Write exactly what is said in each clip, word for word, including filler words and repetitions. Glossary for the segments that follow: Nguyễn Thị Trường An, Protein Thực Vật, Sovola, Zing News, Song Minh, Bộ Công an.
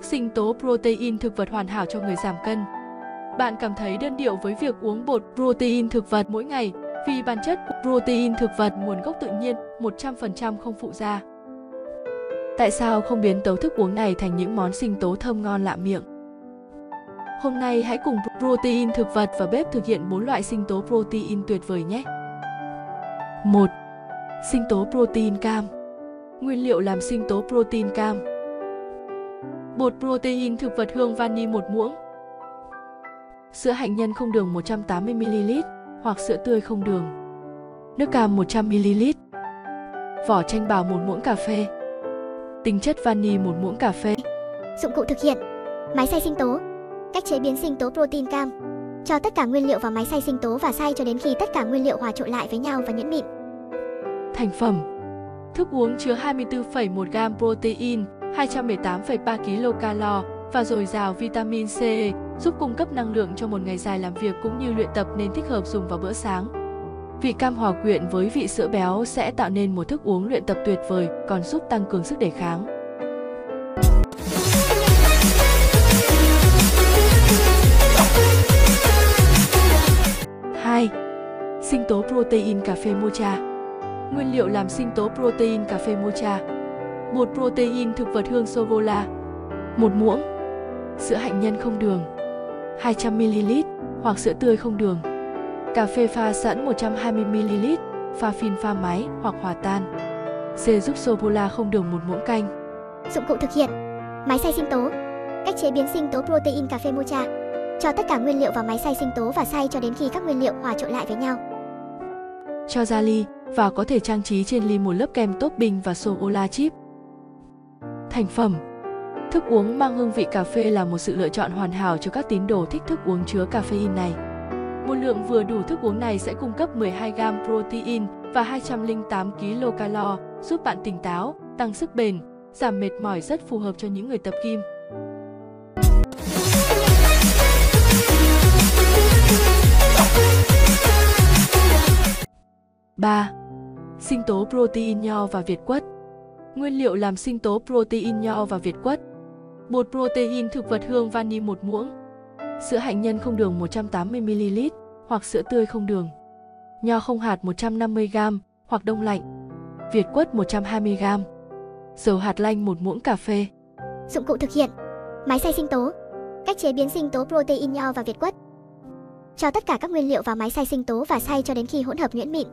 thức sinh tố protein thực vật hoàn hảo cho người giảm cân. Bạn cảm thấy đơn điệu với việc uống bột protein thực vật mỗi ngày vì bản chất protein thực vật nguồn gốc tự nhiên, một trăm phần trăm không phụ gia. Tại sao không biến tấu thức uống này thành những món sinh tố thơm ngon lạ miệng? Hôm nay hãy cùng protein thực vật vào bếp thực hiện bốn loại sinh tố protein tuyệt vời nhé! một. Sinh tố protein cam. Nguyên liệu làm sinh tố protein cam: bột protein thực vật hương vani một muỗng, sữa hạnh nhân không đường một trăm tám mươi mi li lít hoặc sữa tươi không đường, nước cam một trăm mi li lít, vỏ chanh bào một muỗng cà phê, tinh chất vani một muỗng cà phê. Dụng cụ thực hiện: máy xay sinh tố. Cách chế biến sinh tố protein cam: cho tất cả nguyên liệu vào máy xay sinh tố và xay cho đến khi tất cả nguyên liệu hòa trộn lại với nhau và nhuyễn mịn. Thành phẩm: thức uống chứa hai mươi tư phẩy một gam protein, hai trăm mười tám phẩy ba ki lô calo và dồi dào vitamin C, giúp cung cấp năng lượng cho một ngày dài làm việc cũng như luyện tập nên thích hợp dùng vào bữa sáng. Vị cam hòa quyện với vị sữa béo sẽ tạo nên một thức uống luyện tập tuyệt vời, còn giúp tăng cường sức đề kháng. hai. Sinh tố protein cà phê mocha. Nguyên liệu làm sinh tố protein cà phê mocha: bột protein thực vật hương Sovola một muỗng, sữa hạnh nhân không đường hai trăm mi li lít hoặc sữa tươi không đường, cà phê pha sẵn một trăm hai mươi mi li lít, pha phin pha máy hoặc hòa tan. C. Giúp Sovola không đường một muỗng canh. Dụng cụ thực hiện: máy xay sinh tố. Cách chế biến sinh tố protein cà phê mocha: cho tất cả nguyên liệu vào máy xay sinh tố và xay cho đến khi các nguyên liệu hòa trộn lại với nhau. Cho ra ly và có thể trang trí trên ly một lớp kem topping và Sovola chip. Thành phẩm: thức uống mang hương vị cà phê là một sự lựa chọn hoàn hảo cho các tín đồ thích thức uống chứa caffeine này. Một lượng vừa đủ thức uống này sẽ cung cấp mười hai gam protein và hai trăm lẻ tám ki lô calo, giúp bạn tỉnh táo, tăng sức bền, giảm mệt mỏi, rất phù hợp cho những người tập gym. ba. Sinh tố protein nho và việt quất. Nguyên liệu làm sinh tố protein nho và việt quất: bột protein thực vật hương vani một muỗng, sữa hạnh nhân không đường một trăm tám mươi mi li lít hoặc sữa tươi không đường, nho không hạt một trăm năm mươi gam hoặc đông lạnh, việt quất một trăm hai mươi gam, dầu hạt lanh một muỗng cà phê. Dụng cụ thực hiện: máy xay sinh tố. Cách chế biến sinh tố protein nho và việt quất: cho tất cả các nguyên liệu vào máy xay sinh tố và xay cho đến khi hỗn hợp nhuyễn mịn.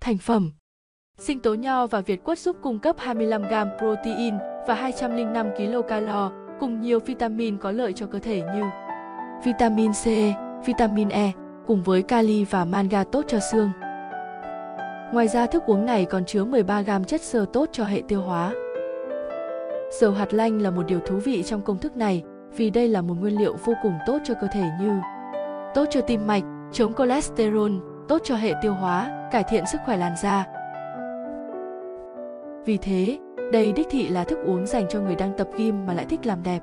Thành phẩm: sinh tố nho và việt quất giúp cung cấp hai mươi lăm gam protein và hai trăm lẻ năm ki lô calo cùng nhiều vitamin có lợi cho cơ thể như vitamin C, vitamin E cùng với kali và mangan tốt cho xương. Ngoài ra, thức uống này còn chứa mười ba gam chất xơ tốt cho hệ tiêu hóa. Dầu hạt lanh là một điều thú vị trong công thức này vì đây là một nguyên liệu vô cùng tốt cho cơ thể như tốt cho tim mạch, chống cholesterol, tốt cho hệ tiêu hóa, cải thiện sức khỏe làn da. Vì thế, đây đích thị là thức uống dành cho người đang tập gym mà lại thích làm đẹp.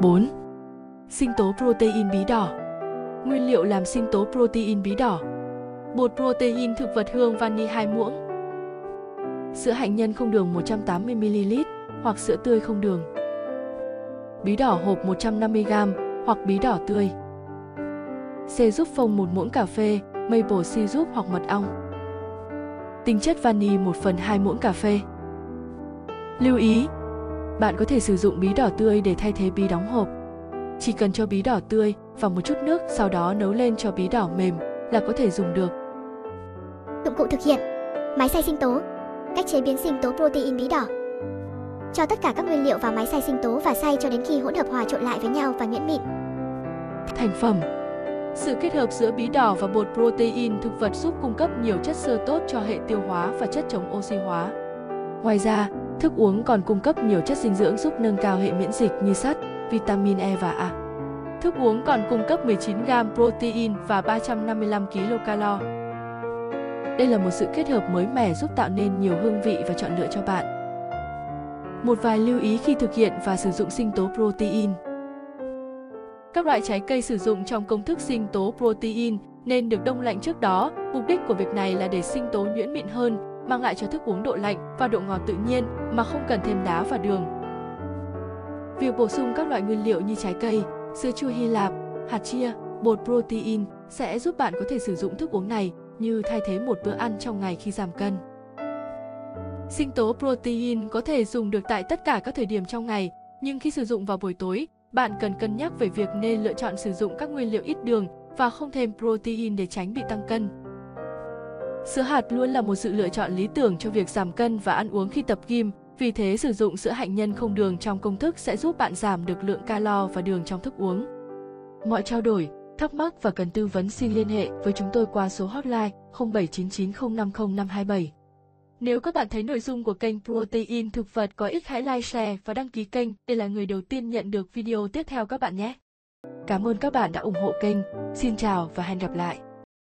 bốn. Sinh tố protein bí đỏ. Nguyên liệu làm sinh tố protein bí đỏ: bột protein thực vật hương vani hai muỗng, sữa hạnh nhân không đường một trăm tám mươi mi li lít hoặc sữa tươi không đường, bí đỏ hộp một trăm năm mươi gam hoặc bí đỏ tươi. C. Giúp phông một muỗng cà phê, maple syrup hoặc mật ong, tinh chất vani một phần hai muỗng cà phê. Lưu ý! Bạn có thể sử dụng bí đỏ tươi để thay thế bí đóng hộp. Chỉ cần cho bí đỏ tươi vào một chút nước, sau đó nấu lên cho bí đỏ mềm là có thể dùng được. Dụng cụ thực hiện: máy xay sinh tố. Cách chế biến sinh tố protein bí đỏ: cho tất cả các nguyên liệu vào máy xay sinh tố và xay cho đến khi hỗn hợp hòa trộn lại với nhau và nhuyễn mịn. Thành phẩm: sự kết hợp giữa bí đỏ và bột protein thực vật giúp cung cấp nhiều chất xơ tốt cho hệ tiêu hóa và chất chống oxy hóa. Ngoài ra, thức uống còn cung cấp nhiều chất dinh dưỡng giúp nâng cao hệ miễn dịch như sắt, vitamin E và A. Thức uống còn cung cấp mười chín gam protein và ba trăm năm mươi lăm ki lô calo. Đây là một sự kết hợp mới mẻ giúp tạo nên nhiều hương vị và chọn lựa cho bạn. Một vài lưu ý khi thực hiện và sử dụng sinh tố protein. Các loại trái cây sử dụng trong công thức sinh tố protein nên được đông lạnh trước đó. Mục đích của việc này là để sinh tố nhuyễn mịn hơn, mang lại cho thức uống độ lạnh và độ ngọt tự nhiên mà không cần thêm đá và đường. Việc bổ sung các loại nguyên liệu như trái cây, sữa chua Hy Lạp, hạt chia, bột protein sẽ giúp bạn có thể sử dụng thức uống này như thay thế một bữa ăn trong ngày khi giảm cân. Sinh tố protein có thể dùng được tại tất cả các thời điểm trong ngày, nhưng khi sử dụng vào buổi tối, bạn cần cân nhắc về việc nên lựa chọn sử dụng các nguyên liệu ít đường và không thêm protein để tránh bị tăng cân. Sữa hạt luôn là một sự lựa chọn lý tưởng cho việc giảm cân và ăn uống khi tập gym, vì thế sử dụng sữa hạnh nhân không đường trong công thức sẽ giúp bạn giảm được lượng calo và đường trong thức uống. Mọi trao đổi, thắc mắc và cần tư vấn xin liên hệ với chúng tôi qua số hotline không bảy chín chín không năm không năm hai bảy. Nếu các bạn thấy nội dung của kênh Protein Thực Vật có ích, hãy like, share và đăng ký kênh để là người đầu tiên nhận được video tiếp theo các bạn nhé. Cảm ơn các bạn đã ủng hộ kênh. Xin chào và hẹn gặp lại.